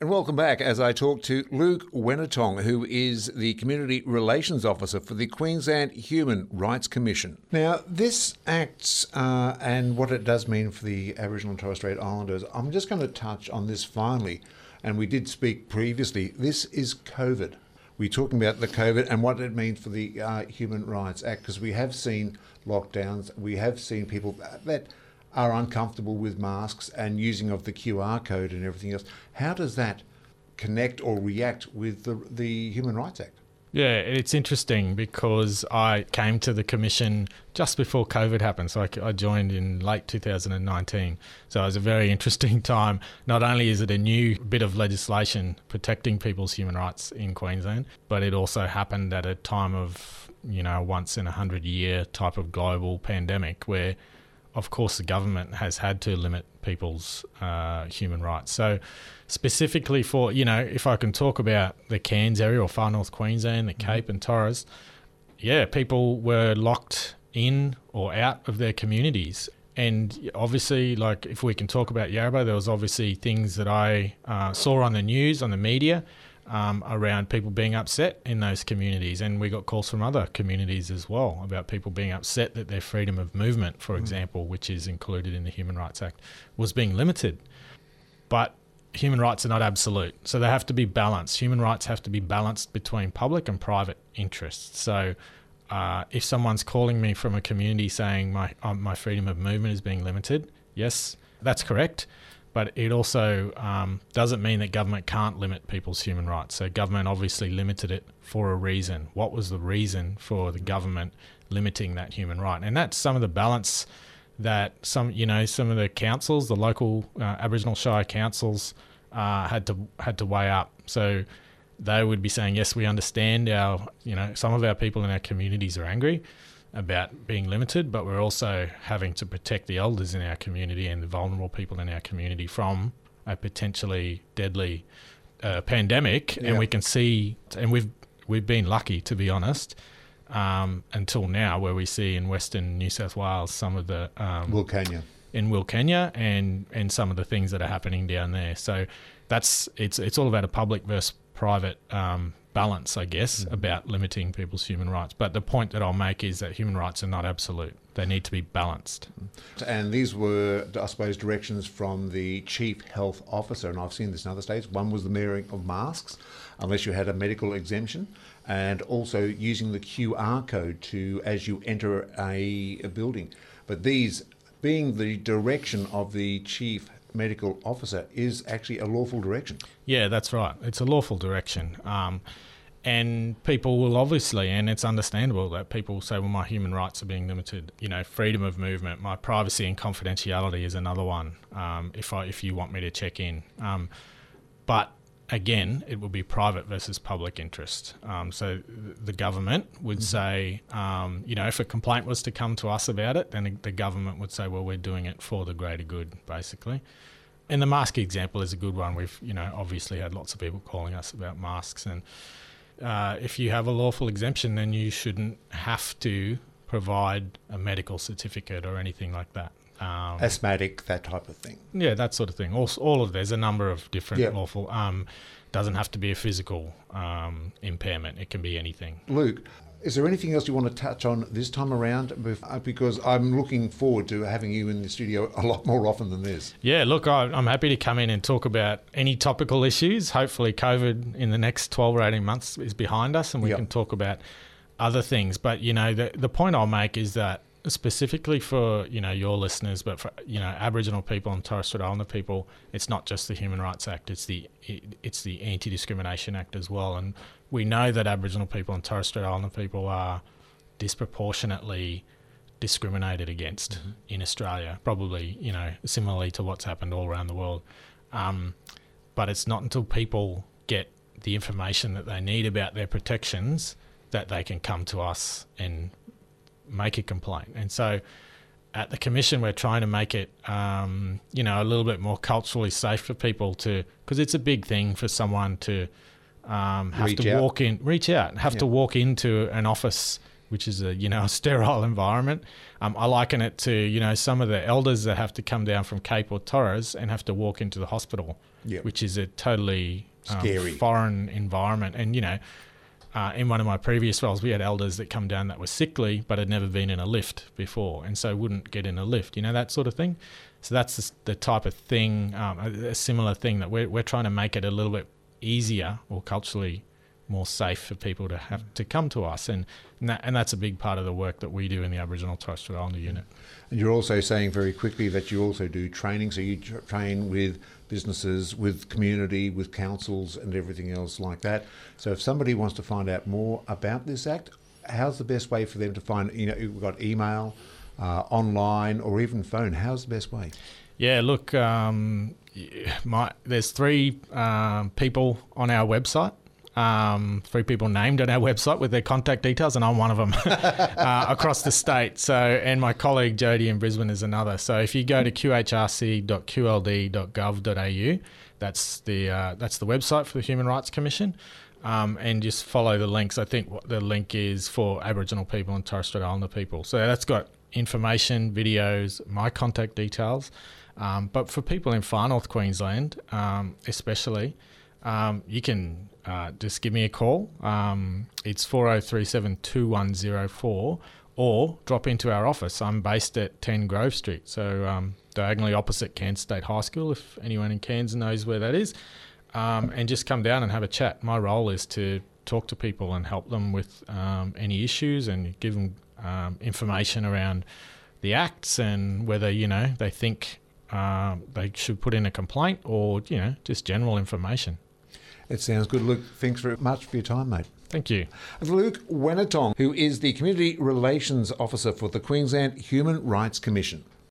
And welcome back as I talk to Luke Wenitong, who is the Community Relations Officer for the Queensland Human Rights Commission. Now, this Act and what it does mean for the Aboriginal and Torres Strait Islanders, I'm just going to touch on this finally, and we did speak previously. This is COVID. We're talking about the COVID and what it means for the Human Rights Act, because we have seen lockdowns, we have seen people that are uncomfortable with masks and using of the QR code and everything else. How does that connect or react with the Human Rights Act? Yeah, it's interesting because I came to the Commission just before COVID happened. So I joined in late 2019. So it was a very interesting time. Not only is it a new bit of legislation protecting people's human rights in Queensland, but it also happened at a time of, you know, once in 100-year type of global pandemic where, of course, the government has had to limit people's human rights. So specifically for, you know, if I can talk about the Cairns area or far north Queensland, the Cape and Torres, yeah, people were locked in or out of their communities. And obviously, like if we can talk about Yarrabah, there was obviously things that I saw on the news, on the media, around people being upset in those communities. And we got calls from other communities as well about people being upset that their freedom of movement, for example, which is included in the Human Rights Act, was being limited. But human rights are not absolute, so they have to be balanced. Human rights have to be balanced between public and private interests. So if someone's calling me from a community saying my freedom of movement is being limited, yes, that's correct. But it also doesn't mean that government can't limit people's human rights. So government obviously limited it for a reason. What was the reason for the government limiting that human right? And that's some of the balance that some of the councils, the local Aboriginal Shire councils, had to weigh up. So they would be saying, yes, we understand some of our people in our communities are angry about being limited, but we're also having to protect the elders in our community and the vulnerable people in our community from a potentially deadly pandemic. Yeah. And we can see, and we've been lucky, to be honest, until now, where we see in Western New South Wales some of the Wilcannia and some of the things that are happening down there. So it's all about a public versus private balance, I guess, about limiting people's human rights. But the point that I'll make is that human rights are not absolute. They need to be balanced. And these were, I suppose, directions from the Chief Health Officer, and I've seen this in other states. One was the wearing of masks, unless you had a medical exemption, and also using the QR code as you enter a building. But these, being the direction of the Chief Medical Officer, is actually a lawful direction. Yeah, that's right. It's a lawful direction. And people will obviously, and it's understandable that people say, well, my human rights are being limited. You know, freedom of movement, my privacy and confidentiality is another one, if you want me to check in. But again, it will be private versus public interest. So the government would say, if a complaint was to come to us about it, then the government would say, well, we're doing it for the greater good, basically. And the mask example is a good one. We've, obviously had lots of people calling us about masks. And if you have a lawful exemption, then you shouldn't have to provide a medical certificate or anything like that. Asthmatic, that type of thing. Yeah, that sort of thing. All of there's a number of different lawful. Doesn't have to be a physical impairment. It can be anything. Luke, is there anything else you want to touch on this time around? Because I'm looking forward to having you in the studio a lot more often than this. Yeah, look, I'm happy to come in and talk about any topical issues. Hopefully COVID in the next 12 or 18 months is behind us and we can talk about other things. But, the point I'll make is that specifically for, your listeners, but for, Aboriginal people and Torres Strait Islander people, it's not just the Human Rights Act, it's the Anti-Discrimination Act as well. And we know that Aboriginal people and Torres Strait Islander people are disproportionately discriminated against in Australia, probably, similarly to what's happened all around the world. But it's not until people get the information that they need about their protections that they can come to us and make a complaint. And so at the Commission, we're trying to make it, a little bit more culturally safe for people to, because it's a big thing for someone to have to walk into an office which is a sterile environment. I liken it to, some of the elders that have to come down from Cape or Torres and have to walk into the hospital, yep. which is a totally scary foreign environment. And, in one of my previous roles, we had elders that come down that were sickly but had never been in a lift before and so wouldn't get in a lift, that sort of thing. So that's the type of thing, a similar thing that we're trying to make it a little bit easier or culturally more safe for people to have to come to us, and that's a big part of the work that we do in the Aboriginal Torres Strait Islander unit. And you're also saying very quickly that you also do training, so you train with businesses, with community, with councils and everything else like that. So if somebody wants to find out more about this act, how's the best way for them to find, we've got email, online or even phone, how's the best way? Yeah, look, there's three people on our website. Three people named on our website with their contact details, and I'm one of them across the state. So, and my colleague Jodie in Brisbane is another. So, if you go to qhrc.qld.gov.au, that's the website for the Human Rights Commission, and just follow the links. I think what the link is for Aboriginal people and Torres Strait Islander people. So that's got information, videos, my contact details. But for people in Far North Queensland, especially. You can just give me a call. It's 4037 2104, or drop into our office. I'm based at 10 Grove Street, so diagonally opposite Cairns State High School, if anyone in Cairns knows where that is, and just come down and have a chat. My role is to talk to people and help them with any issues and give them information around the acts and whether, they think they should put in a complaint or, just general information. It sounds good. Luke, thanks very much for your time, mate. Thank you. And Luke Wenitong, who is the Community Relations Officer for the Queensland Human Rights Commission.